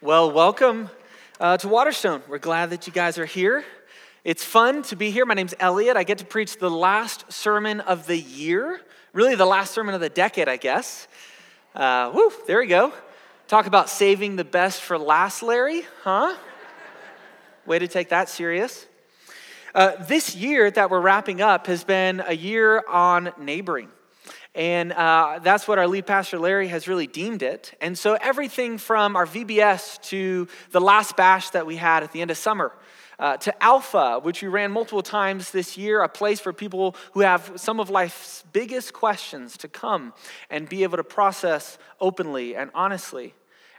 Well, welcome to Waterstone. We're glad that you guys are here. It's fun to be here. My name's Elliot. I get to preach the last sermon of the year. Really, the last sermon of the decade, I guess. There we go. Talk about saving the best for last, Larry, huh? Way to take that serious. This year that we're wrapping up has been a year on neighboring. And that's what our lead pastor, Larry, has really deemed it. And so everything from our VBS to the last bash that we had at the end of summer, to Alpha, which we ran multiple times this year, a place for people who have some of life's biggest questions to come and be able to process openly and honestly.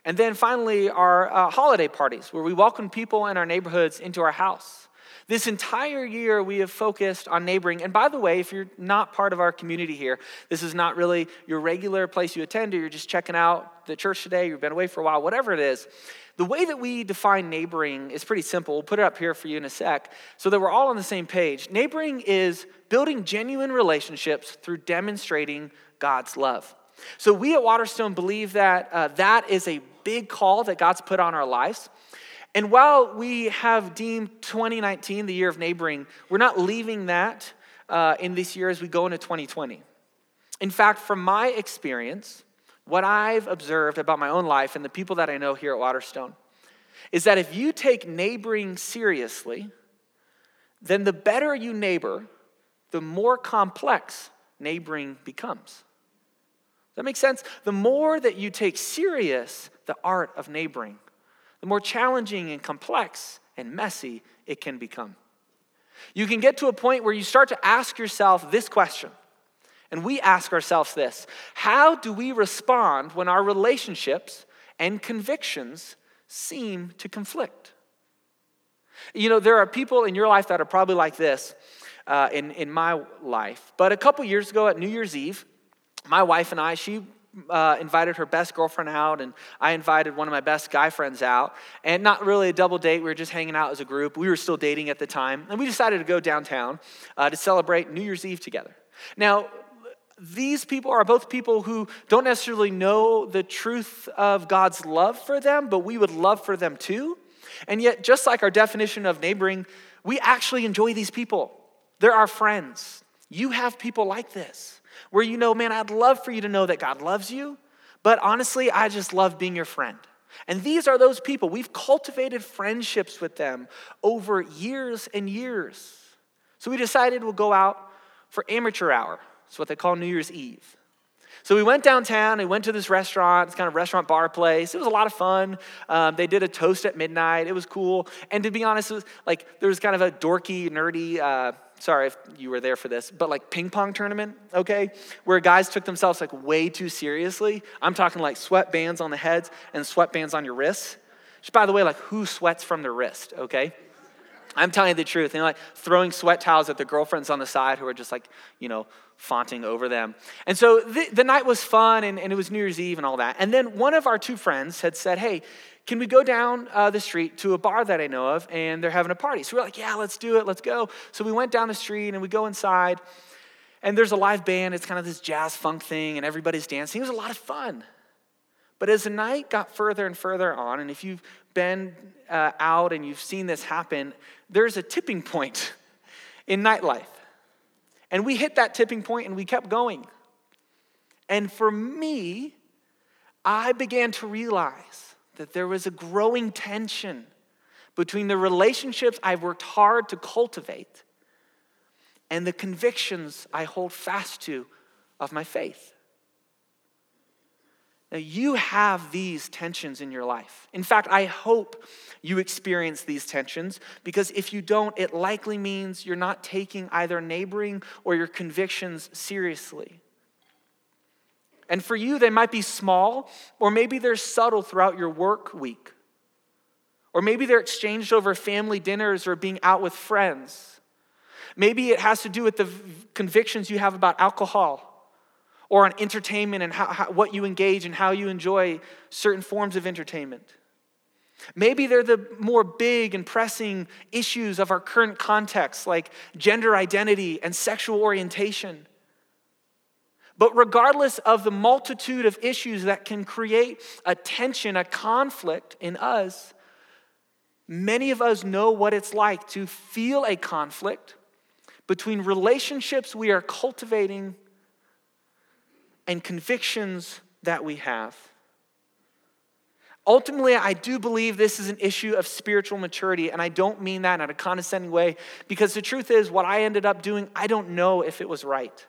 And then finally, our holiday parties, where we welcome people in our neighborhoods into our house. This entire year, we have focused on neighboring. And by the way, if you're not part of our community here, this is not really your regular place you attend, or you're just checking out the church today, you've been away for a while, whatever it is, the way that we define neighboring is pretty simple. We'll put it up here for you in a sec so that we're all on the same page. Neighboring is building genuine relationships through demonstrating God's love. So we at Waterstone believe that that is a big call that God's put on our lives. And while we have deemed 2019 the year of neighboring, we're not leaving that in this year as we go into 2020. In fact, from my experience, what I've observed about my own life and the people that I know here at Waterstone is that if you take neighboring seriously, then the better you neighbor, the more complex neighboring becomes. Does that make sense? The more that you take serious the art of neighboring, the more challenging and complex and messy it can become. You can get to a point where you start to ask yourself this question, and we ask ourselves this: how do we respond when our relationships and convictions seem to conflict? You know, there are people in your life that are probably like this in my life. But a couple years ago at New Year's Eve, my wife and I, she invited her best girlfriend out, and I invited one of my best guy friends out, and not really a double date. We were just hanging out as a group. We were still dating at the time, and we decided to go downtown to celebrate New Year's Eve together. Now, these people are both people who don't necessarily know the truth of God's love for them, but we would love for them too. And yet, just like our definition of neighboring, we actually enjoy these people. They're our friends. You have people like this, where you know, man, I'd love for you to know that God loves you, but honestly, I just love being your friend. And these are those people. We've cultivated friendships with them over years and years. So we decided we'll go out for amateur hour. It's what they call New Year's Eve. So we went downtown, we went to this restaurant, it's kind of restaurant bar place. It was a lot of fun. They did a toast at midnight. It was cool. And to be honest, it was like, there was kind of a dorky, nerdy, sorry if you were there for this, but like ping pong tournament, okay? Where guys took themselves like way too seriously. I'm talking like sweatbands on the heads and sweatbands on your wrists. Which, by the way, like who sweats from their wrist, okay? I'm telling you the truth. And like throwing sweat towels at their girlfriends on the side who are just like, you know, flaunting over them. And so the night was fun, and it was New Year's Eve and all that. And then one of our two friends had said, hey, can we go down the street to a bar that I know of, and they're having a party? So we're like, yeah, let's do it, let's go. So we went down the street, and we go inside, and there's a live band. It's kind of this jazz funk thing, and everybody's dancing. It was a lot of fun. But as the night got further and further on, and if you've been out and you've seen this happen, there's a tipping point in nightlife. And we hit that tipping point, and we kept going. And for me, I began to realize that there was a growing tension between the relationships I've worked hard to cultivate and the convictions I hold fast to of my faith. Now, you have these tensions in your life. In fact, I hope you experience these tensions, because if you don't, it likely means you're not taking either neighboring or your convictions seriously. And for you, they might be small, or maybe they're subtle throughout your work week. Or maybe they're exchanged over family dinners or being out with friends. Maybe it has to do with the convictions you have about alcohol or on entertainment and what you engage and how you enjoy certain forms of entertainment. Maybe they're the more big and pressing issues of our current context, like gender identity and sexual orientation. But regardless of the multitude of issues that can create a tension, a conflict in us, many of us know what it's like to feel a conflict between relationships we are cultivating and convictions that we have. Ultimately, I do believe this is an issue of spiritual maturity, and I don't mean that in a condescending way, because the truth is, what I ended up doing, I don't know if it was right.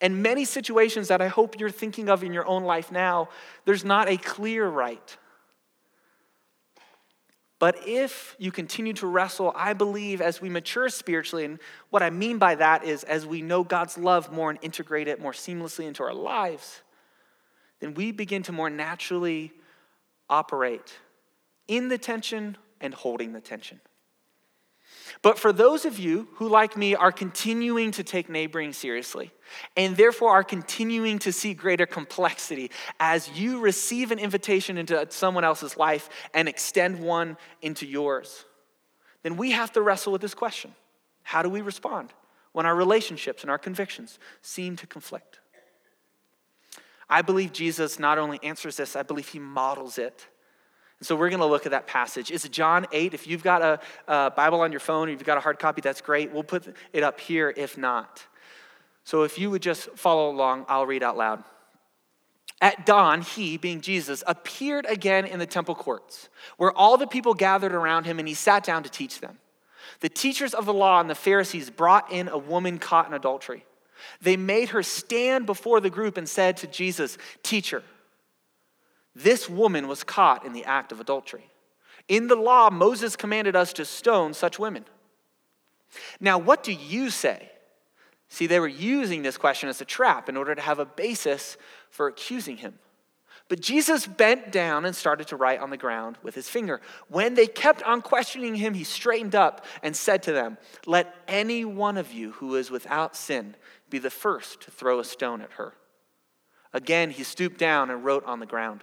And many situations that I hope you're thinking of in your own life now, there's not a clear right. But if you continue to wrestle, I believe as we mature spiritually, and what I mean by that is as we know God's love more and integrate it more seamlessly into our lives, then we begin to more naturally operate in the tension and holding the tension. But for those of you who, like me, are continuing to take neighboring seriously and therefore are continuing to see greater complexity as you receive an invitation into someone else's life and extend one into yours, then we have to wrestle with this question. How do we respond when our relationships and our convictions seem to conflict? I believe Jesus not only answers this, I believe he models it. So we're going to look at that passage. It's John 8. If you've got a Bible on your phone or you've got a hard copy, that's great. We'll put it up here if not. So if you would just follow along, I'll read out loud. At dawn, he, being Jesus, appeared again in the temple courts where all the people gathered around him, and he sat down to teach them. The teachers of the law and the Pharisees brought in a woman caught in adultery. They made her stand before the group and said to Jesus, "Teacher, this woman was caught in the act of adultery. In the law, Moses commanded us to stone such women. Now, what do you say?" See, they were using this question as a trap in order to have a basis for accusing him. But Jesus bent down and started to write on the ground with his finger. When they kept on questioning him, he straightened up and said to them, "Let any one of you who is without sin be the first to throw a stone at her." Again, he stooped down and wrote on the ground.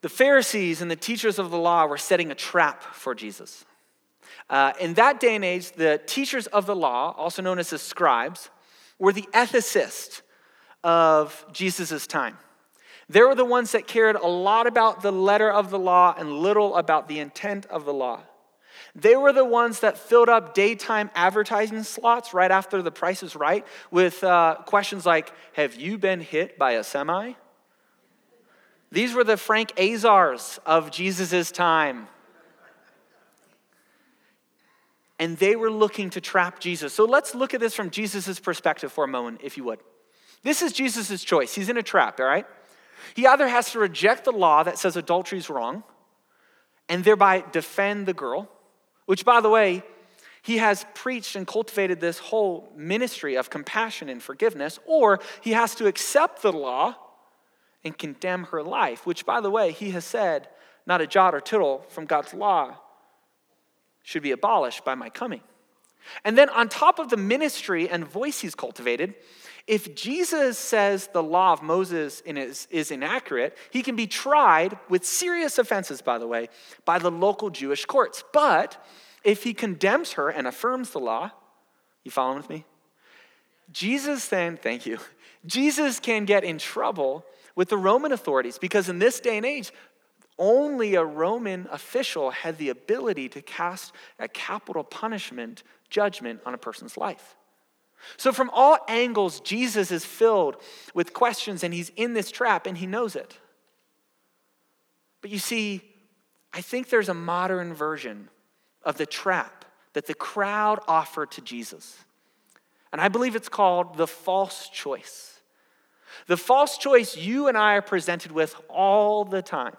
The Pharisees and the teachers of the law were setting a trap for Jesus. In that day and age, the teachers of the law, also known as the scribes, were the ethicists of Jesus' time. They were the ones that cared a lot about the letter of the law and little about the intent of the law. They were the ones that filled up daytime advertising slots right after The Price is Right with questions like, "Have you been hit by a semi?" These were the Frank Azars of Jesus' time. And they were looking to trap Jesus. So let's look at this from Jesus' perspective for a moment, if you would. This is Jesus' choice. He's in a trap, all right? He either has to reject the law that says adultery is wrong and thereby defend the girl, which, by the way, he has preached and cultivated this whole ministry of compassion and forgiveness, or he has to accept the law and condemn her life, which, by the way, he has said, not a jot or tittle from God's law should be abolished by my coming. And then on top of the ministry and voice he's cultivated, if Jesus says the law of Moses is inaccurate, he can be tried with serious offenses, by the way, by the local Jewish courts. But if he condemns her and affirms the law, you following with me? Jesus can get in trouble with the Roman authorities, because in this day and age, only a Roman official had the ability to cast a capital punishment judgment on a person's life. So from all angles, Jesus is filled with questions, and he's in this trap, and he knows it. But you see, I think there's a modern version of the trap that the crowd offered to Jesus. And I believe it's called the false choice. The false choice you and I are presented with all the time.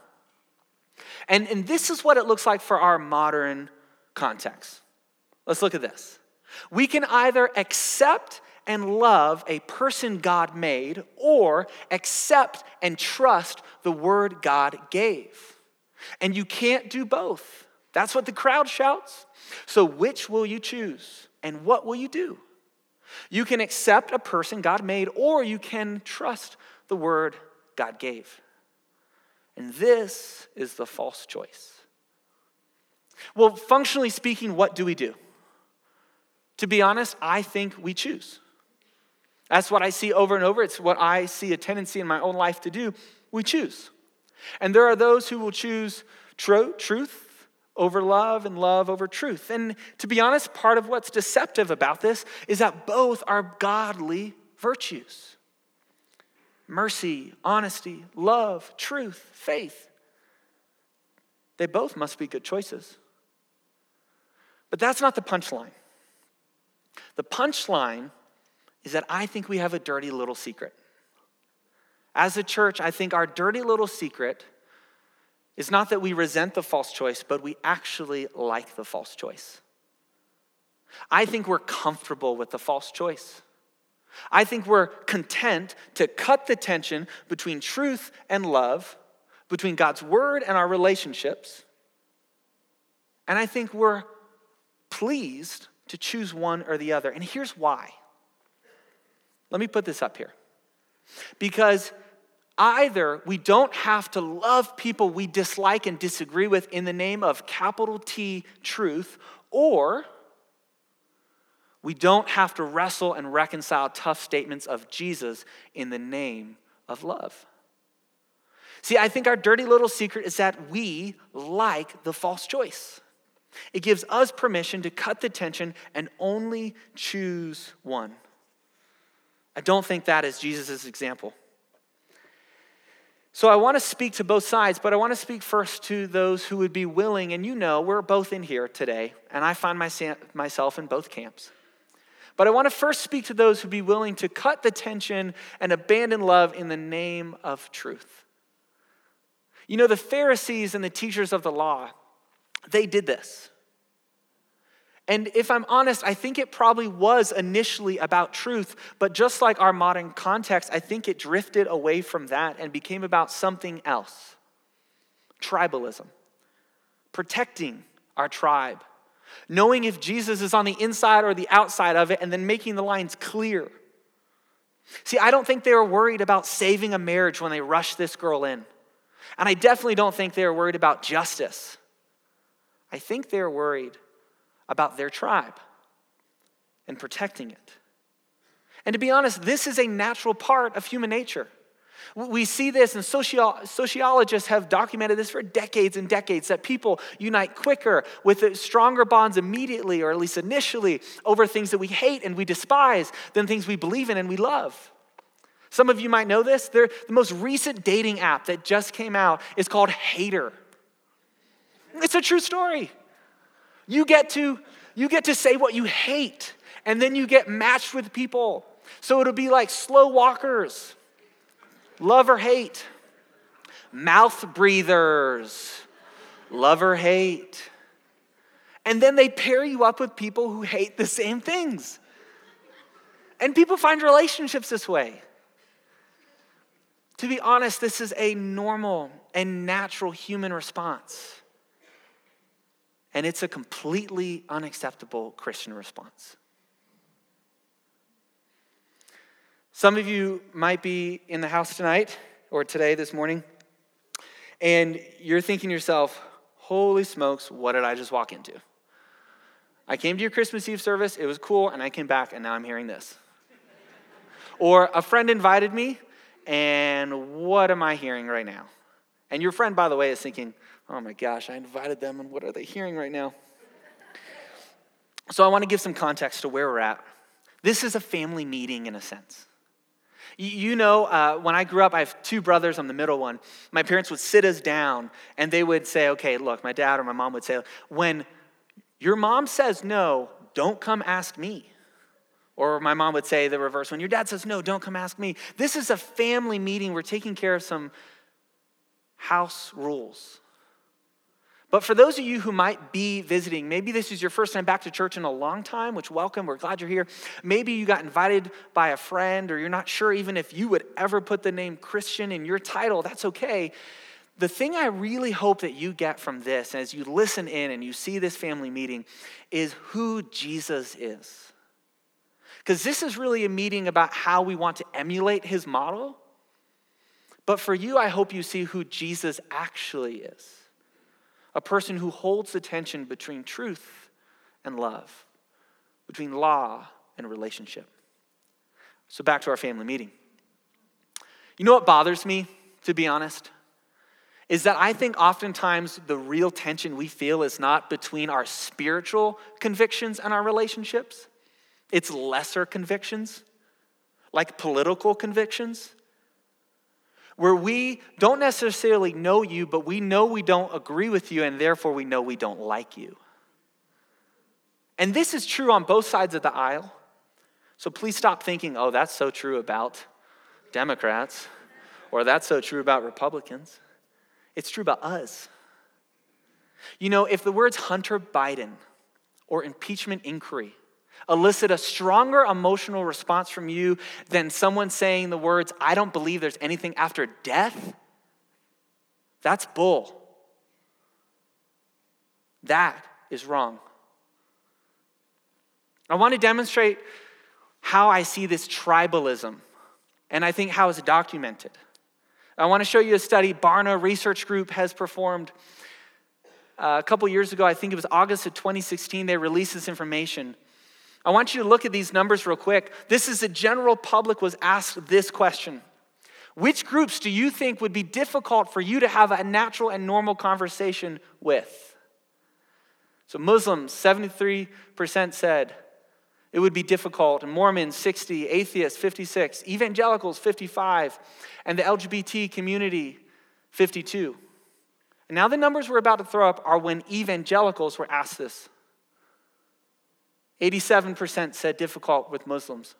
And this is what it looks like for our modern context. Let's look at this. We can either accept and love a person God made or accept and trust the word God gave. And you can't do both. That's what the crowd shouts. So which will you choose and what will you do? You can accept a person God made or you can trust the word God gave. And this is the false choice. Well, functionally speaking, what do? To be honest, I think we choose. That's what I see over and over. It's what I see a tendency in my own life to do. We choose. And there are those who will choose truth over love and love over truth. And to be honest, part of what's deceptive about this is that both are godly virtues. Mercy, honesty, love, truth, faith. They both must be good choices. But that's not the punchline. The punchline is that I think we have a dirty little secret. As a church, I think our dirty little secret is not that we resent the false choice, but we actually like the false choice. I think we're comfortable with the false choice. I think we're content to cut the tension between truth and love, between God's word and our relationships. And I think we're pleased to choose one or the other. And here's why. Let me put this up here. Because either we don't have to love people we dislike and disagree with in the name of capital T truth, or we don't have to wrestle and reconcile tough statements of Jesus in the name of love. See, I think our dirty little secret is that we like the false choice. It gives us permission to cut the tension and only choose one. I don't think that is Jesus' example. So I want to speak to both sides, but I want to speak first to those who would be willing, and you know we're both in here today, and I find myself in both camps. But I want to first speak to those who would be willing to cut the tension and abandon love in the name of truth. You know, the Pharisees and the teachers of the law, they did this. And if I'm honest, I think it probably was initially about truth, but just like our modern context, I think it drifted away from that and became about something else. Tribalism. Protecting our tribe. Knowing if Jesus is on the inside or the outside of it, and then making the lines clear. See, I don't think they were worried about saving a marriage when they rushed this girl in. And I definitely don't think they were worried about justice. I think they were worried about their tribe and protecting it. And to be honest, this is a natural part of human nature. We see this, and sociologists have documented this for decades and decades, that people unite quicker with stronger bonds immediately, or at least initially, over things that we hate and we despise than things we believe in and we love. Some of you might know this. The most recent dating app that just came out is called Hater. It's a true story. You get to say what you hate, and then you get matched with people. So it'll be like slow walkers, love or hate, mouth breathers, love or hate. And then they pair you up with people who hate the same things. And people find relationships this way. To be honest, this is a normal and natural human response. And it's a completely unacceptable Christian response. Some of you might be in the house tonight, or today, this morning, and you're thinking to yourself, holy smokes, what did I just walk into? I came to your Christmas Eve service, it was cool, and I came back, and now I'm hearing this. Or a friend invited me, and what am I hearing right now? And your friend, by the way, is thinking, oh my gosh, I invited them, and what are they hearing right now? So I want to give some context to where we're at. This is a family meeting in a sense. You know, when I grew up, I have two brothers, I'm the middle one. My parents would sit us down, and they would say, okay, look, my dad or my mom would say, when your mom says no, don't come ask me. Or my mom would say the reverse, when your dad says no, don't come ask me. This is a family meeting. We're taking care of some house rules. But for those of you who might be visiting, maybe this is your first time back to church in a long time, which welcome, we're glad you're here. Maybe you got invited by a friend, or you're not sure even if you would ever put the name Christian in your title, that's okay. The thing I really hope that you get from this as you listen in and you see this family meeting is who Jesus is. Because this is really a meeting about how we want to emulate his model. But for you, I hope you see who Jesus actually is. A person who holds the tension between truth and love, between law and relationship. So back to our family meeting. You know what bothers me, to be honest, is that I think oftentimes the real tension we feel is not between our spiritual convictions and our relationships. It's lesser convictions, like political convictions, where we don't necessarily know you, but we know we don't agree with you, and therefore we know we don't like you. And this is true on both sides of the aisle. So please stop thinking, oh, that's so true about Democrats, or that's so true about Republicans. It's true about us. You know, if the words Hunter Biden or impeachment inquiry elicit a stronger emotional response from you than someone saying the words, I don't believe there's anything after death, that's bull. That is wrong. I want to demonstrate how I see this tribalism, and I think how it's documented. I want to show you a study Barna Research Group has performed. A couple years ago, I think it was August of 2016, they released this information. I want you to look at these numbers real quick. This is the general public was asked this question. Which groups do you think would be difficult for you to have a natural and normal conversation with? So Muslims, 73% said it would be difficult. Mormons, 60%. Atheists, 56%. Evangelicals, 55%. And the LGBT community, 52%. And now the numbers we're about to throw up are when evangelicals were asked this. 87% said difficult with Muslims,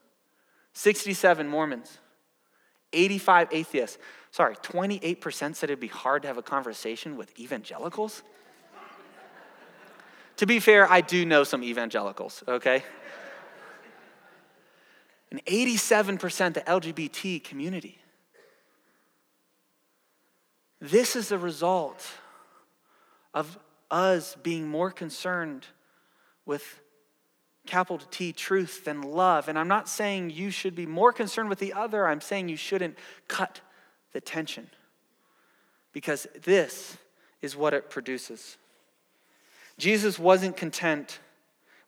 67% Mormons, 85% atheists. 28% said it'd be hard to have a conversation with evangelicals. To be fair, I do know some evangelicals, okay? And 87% the LGBT community. This is the result of us being more concerned with capital T, truth, and love. And I'm not saying you should be more concerned with the other. I'm saying you shouldn't cut the tension, because this is what it produces. Jesus wasn't content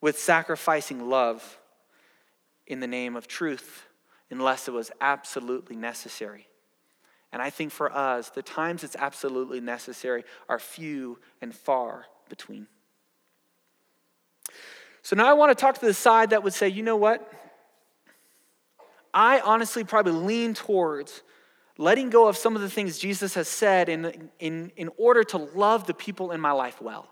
with sacrificing love in the name of truth unless it was absolutely necessary. And I think for us, the times it's absolutely necessary are few and far between. So now I want to talk to the side that would say, you know what? I honestly probably lean towards letting go of some of the things Jesus has said in order to love the people in my life well.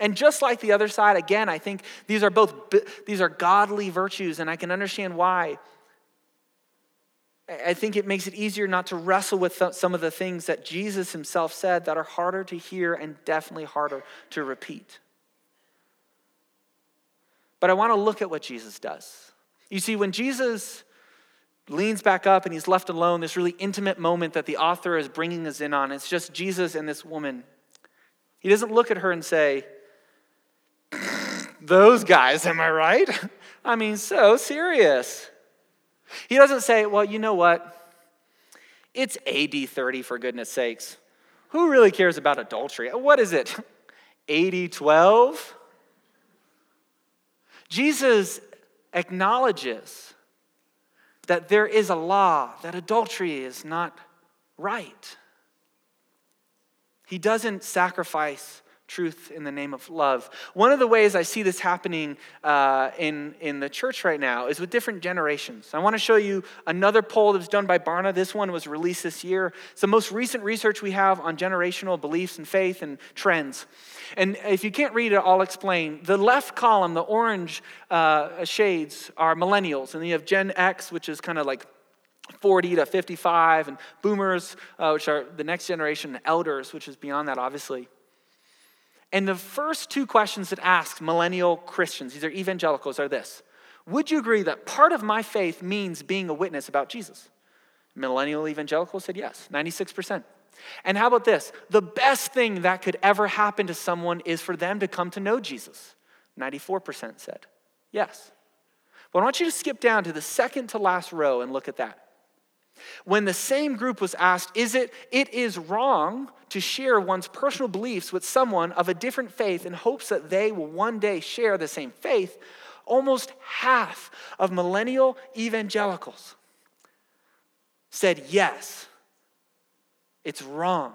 And just like the other side, again, I think these are godly virtues, and I can understand why. I think it makes it easier not to wrestle with some of the things that Jesus himself said that are harder to hear and definitely harder to repeat. But I want to look at what Jesus does. You see, when Jesus leans back up and he's left alone, this really intimate moment that the author is bringing us in on, it's just Jesus and this woman. He doesn't look at her and say, those guys, am I right? I mean, so serious. He doesn't say, well, you know what? It's AD 30, for goodness sakes. Who really cares about adultery? What is it? 80-12? Jesus acknowledges that there is a law, that adultery is not right. He doesn't sacrifice truth in the name of love. One of the ways I see this happening in the church right now is with different generations. I want to show you another poll that was done by Barna. This one was released this year. It's the most recent research we have on generational beliefs and faith and trends. And if you can't read it, I'll explain. The left column, the orange shades, are millennials. And you have Gen X, which is kind of like 40 to 55, and boomers, which are the next generation, and elders, which is beyond that, obviously. And the first two questions that ask millennial Christians, these are evangelicals, are this. Would you agree that part of my faith means being a witness about Jesus? Millennial evangelicals said yes, 96%. And how about this? The best thing that could ever happen to someone is for them to come to know Jesus. 94% said yes. But I want you to skip down to the second to last row and look at that. When the same group was asked, it is wrong to share one's personal beliefs with someone of a different faith in hopes that they will one day share the same faith, almost half of millennial evangelicals said yes. It's wrong.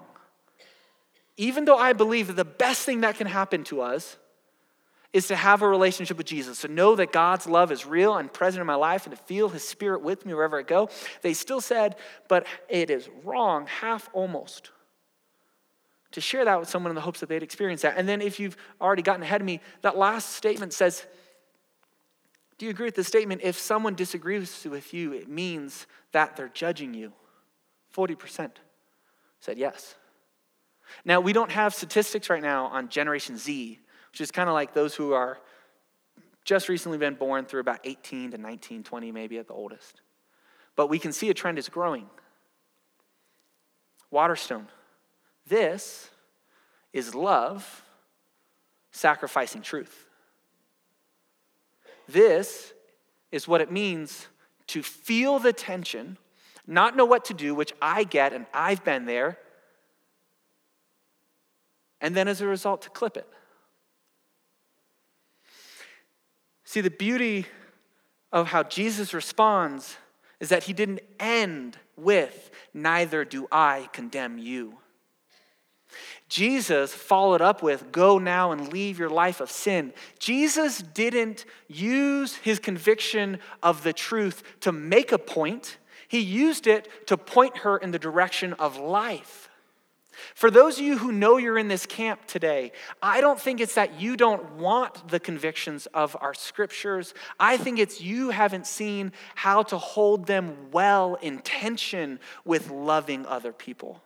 Even though I believe that the best thing that can happen to us is to have a relationship with Jesus, to know that God's love is real and present in my life and to feel his spirit with me wherever I go, they still said, but it is wrong, half almost, to share that with someone in the hopes that they'd experience that. And then if you've already gotten ahead of me, that last statement says, do you agree with this statement? If someone disagrees with you, it means that they're judging you. 40% said yes. Now, we don't have statistics right now on Generation Z, which is kind of like those who are just recently been born through about 18 to 19, 20 maybe at the oldest. But we can see a trend is growing. Waterstone. This is love sacrificing truth. This is what it means to feel the tension, not know what to do, which I get and I've been there, and then as a result to clip it. See, the beauty of how Jesus responds is that he didn't end with, neither do I condemn you. Jesus followed up with, go now and leave your life of sin. Jesus didn't use his conviction of the truth to make a point. He used it to point her in the direction of life. For those of you who know you're in this camp today, I don't think it's that you don't want the convictions of our scriptures. I think it's you haven't seen how to hold them well in tension with loving other people.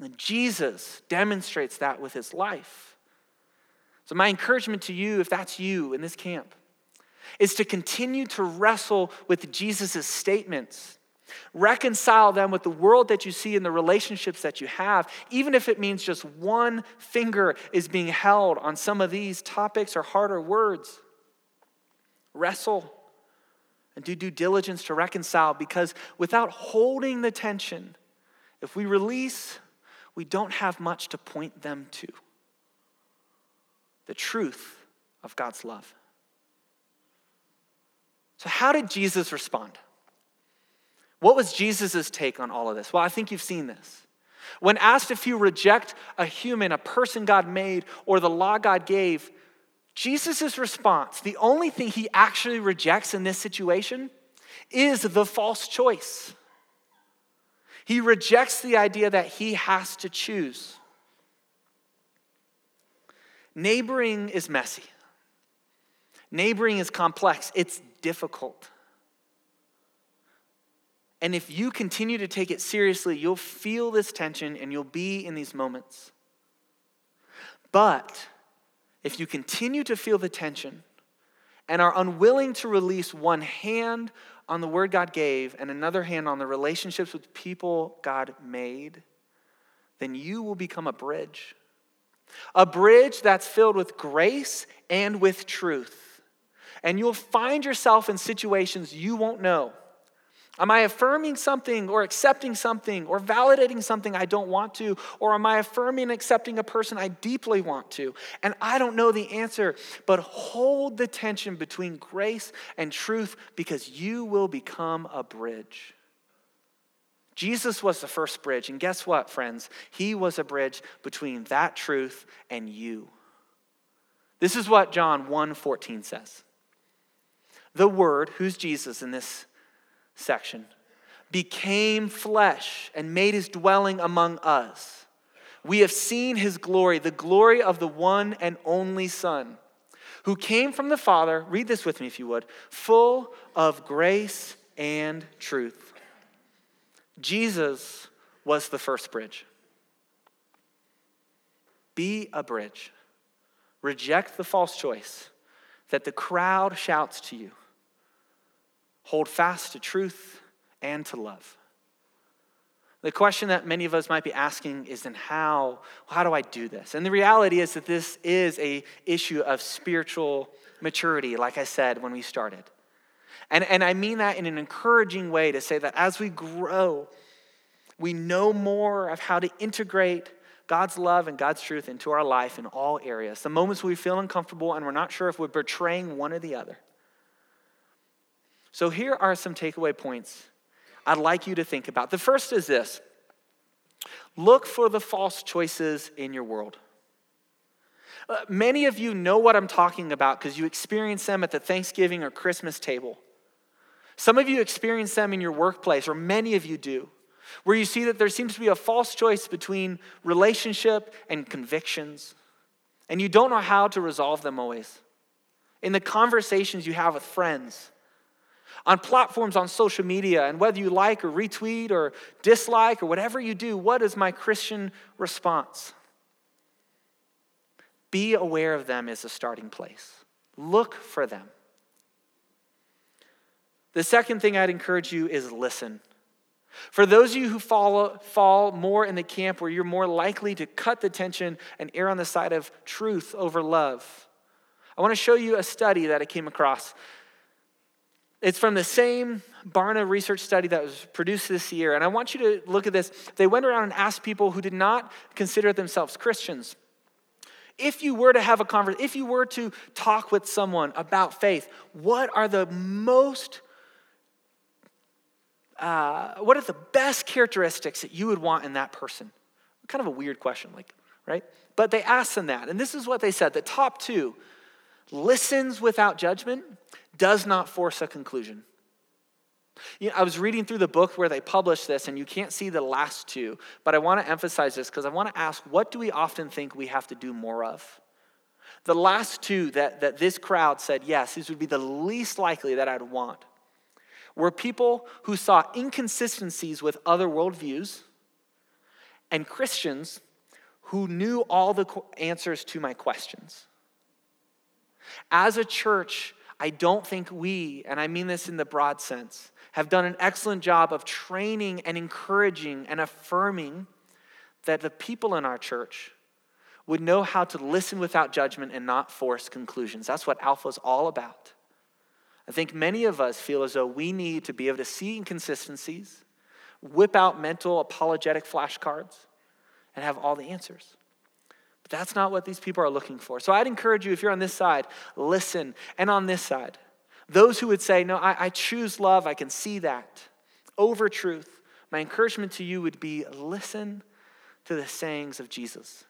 And Jesus demonstrates that with his life. So my encouragement to you, if that's you in this camp, is to continue to wrestle with Jesus' statements. Reconcile them with the world that you see and the relationships that you have, even if it means just one finger is being held on some of these topics or harder words. Wrestle and do due diligence to reconcile, because without holding the tension, if we release, we don't have much to point them to. The truth of God's love. So how did Jesus respond? What was Jesus' take on all of this? Well, I think you've seen this. When asked if you reject a human, a person God made, or the law God gave, Jesus' response, the only thing he actually rejects in this situation, is the false choice. He rejects the idea that he has to choose. Neighboring is messy. Neighboring is complex. It's difficult. And if you continue to take it seriously, you'll feel this tension and you'll be in these moments. But if you continue to feel the tension and are unwilling to release one hand on the word God gave and another hand on the relationships with people God made, then you will become a bridge. A bridge that's filled with grace and with truth. And you'll find yourself in situations you won't know. Am I affirming something or accepting something or validating something I don't want to? Or am I affirming and accepting a person I deeply want to? And I don't know the answer, but hold the tension between grace and truth, because you will become a bridge. Jesus was the first bridge, and guess what, friends? He was a bridge between that truth and you. This is what John 1:14 says. The Word, who's Jesus in this section, became flesh and made his dwelling among us. We have seen his glory, the glory of the one and only Son, who came from the Father, read this with me if you would, full of grace and truth. Jesus was the first bridge. Be a bridge. Reject the false choice that the crowd shouts to you. Hold fast to truth and to love. The question that many of us might be asking is, then how do I do this? And the reality is that this is an issue of spiritual maturity, like I said when we started. And I mean that in an encouraging way to say that as we grow, we know more of how to integrate God's love and God's truth into our life in all areas. The moments we feel uncomfortable and we're not sure if we're betraying one or the other. So here are some takeaway points I'd like you to think about. The first is this. Look for the false choices in your world. Many of you know what I'm talking about because you experience them at the Thanksgiving or Christmas table. Some of you experience them in your workplace, or many of you do, where you see that there seems to be a false choice between relationship and convictions, and you don't know how to resolve them always. In the conversations you have with friends, on platforms on social media, and whether you like or retweet or dislike or whatever you do, what is my Christian response? Be aware of them as a starting place. Look for them. The second thing I'd encourage you is listen. For those of you who fall more in the camp where you're more likely to cut the tension and err on the side of truth over love, I want to show you a study that I came across. It's from the same Barna Research study that was produced this year. And I want you to look at this. They went around and asked people who did not consider themselves Christians, if you were to have a conversation, if you were to talk with someone about faith, what are the best characteristics that you would want in that person? Kind of a weird question, right? But they asked them that. And this is what they said. The top two: listens without judgment, does not force a conclusion. I was reading through the book where they published this, and you can't see the last two, but I want to emphasize this because I want to ask, what do we often think we have to do more of? The last two that this crowd said, yes, these would be the least likely that I'd want, were people who saw inconsistencies with other worldviews and Christians who knew all the answers to my questions. As a church, I don't think we, and I mean this in the broad sense, have done an excellent job of training and encouraging and affirming that the people in our church would know how to listen without judgment and not force conclusions. That's what Alpha is all about. I think many of us feel as though we need to be able to see inconsistencies, whip out mental apologetic flashcards, and have all the answers. But that's not what these people are looking for. So I'd encourage you, if you're on this side, listen. And on this side, those who would say, no, I choose love, I can see that, over truth, my encouragement to you would be, listen to the sayings of Jesus.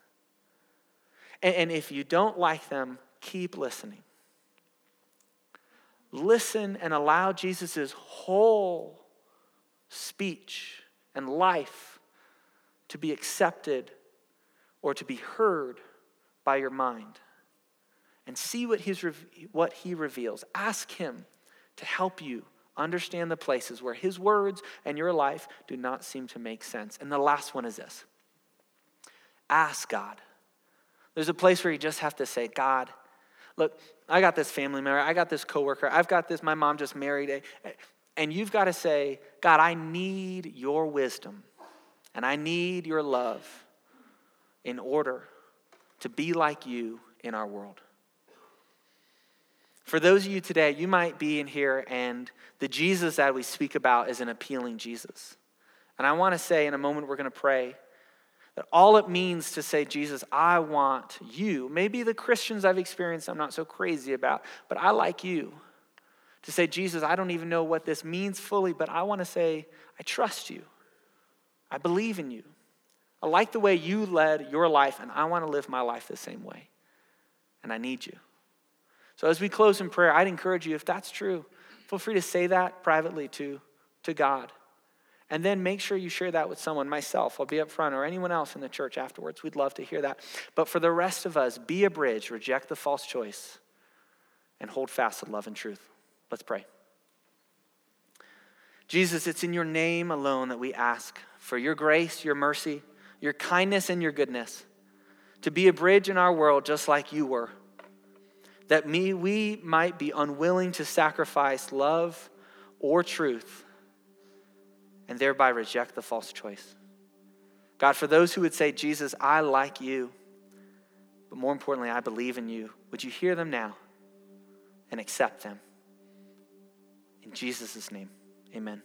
And if you don't like them, keep listening. Listen and allow Jesus' whole speech and life to be accepted or to be heard by your mind, and see what he reveals. Ask him to help you understand the places where his words and your life do not seem to make sense. And the last one is this. Ask God. There's a place where you just have to say, God, look, I got this family member, I got this coworker, I've got this, my mom just married. And you've got to say, God, I need your wisdom and I need your love in order to be like you in our world. For those of you today, you might be in here and the Jesus that we speak about is an appealing Jesus. And I want to say in a moment we're going to pray that all it means to say, Jesus, I want you. Maybe the Christians I've experienced I'm not so crazy about, but I like you. To say, Jesus, I don't even know what this means fully, but I want to say, I trust you. I believe in you. I like the way you led your life, and I want to live my life the same way. And I need you. So as we close in prayer, I'd encourage you, if that's true, feel free to say that privately to God. And then make sure you share that with someone, myself, I'll be up front, or anyone else in the church afterwards. We'd love to hear that. But for the rest of us, be a bridge, reject the false choice, and hold fast to love and truth. Let's pray. Jesus, it's in your name alone that we ask for your grace, your mercy, your kindness, and your goodness to be a bridge in our world just like you were. That we might be unwilling to sacrifice love or truth and thereby reject the false choice. God, for those who would say, Jesus, I like you, but more importantly, I believe in you, would you hear them now and accept them? In Jesus' name, amen.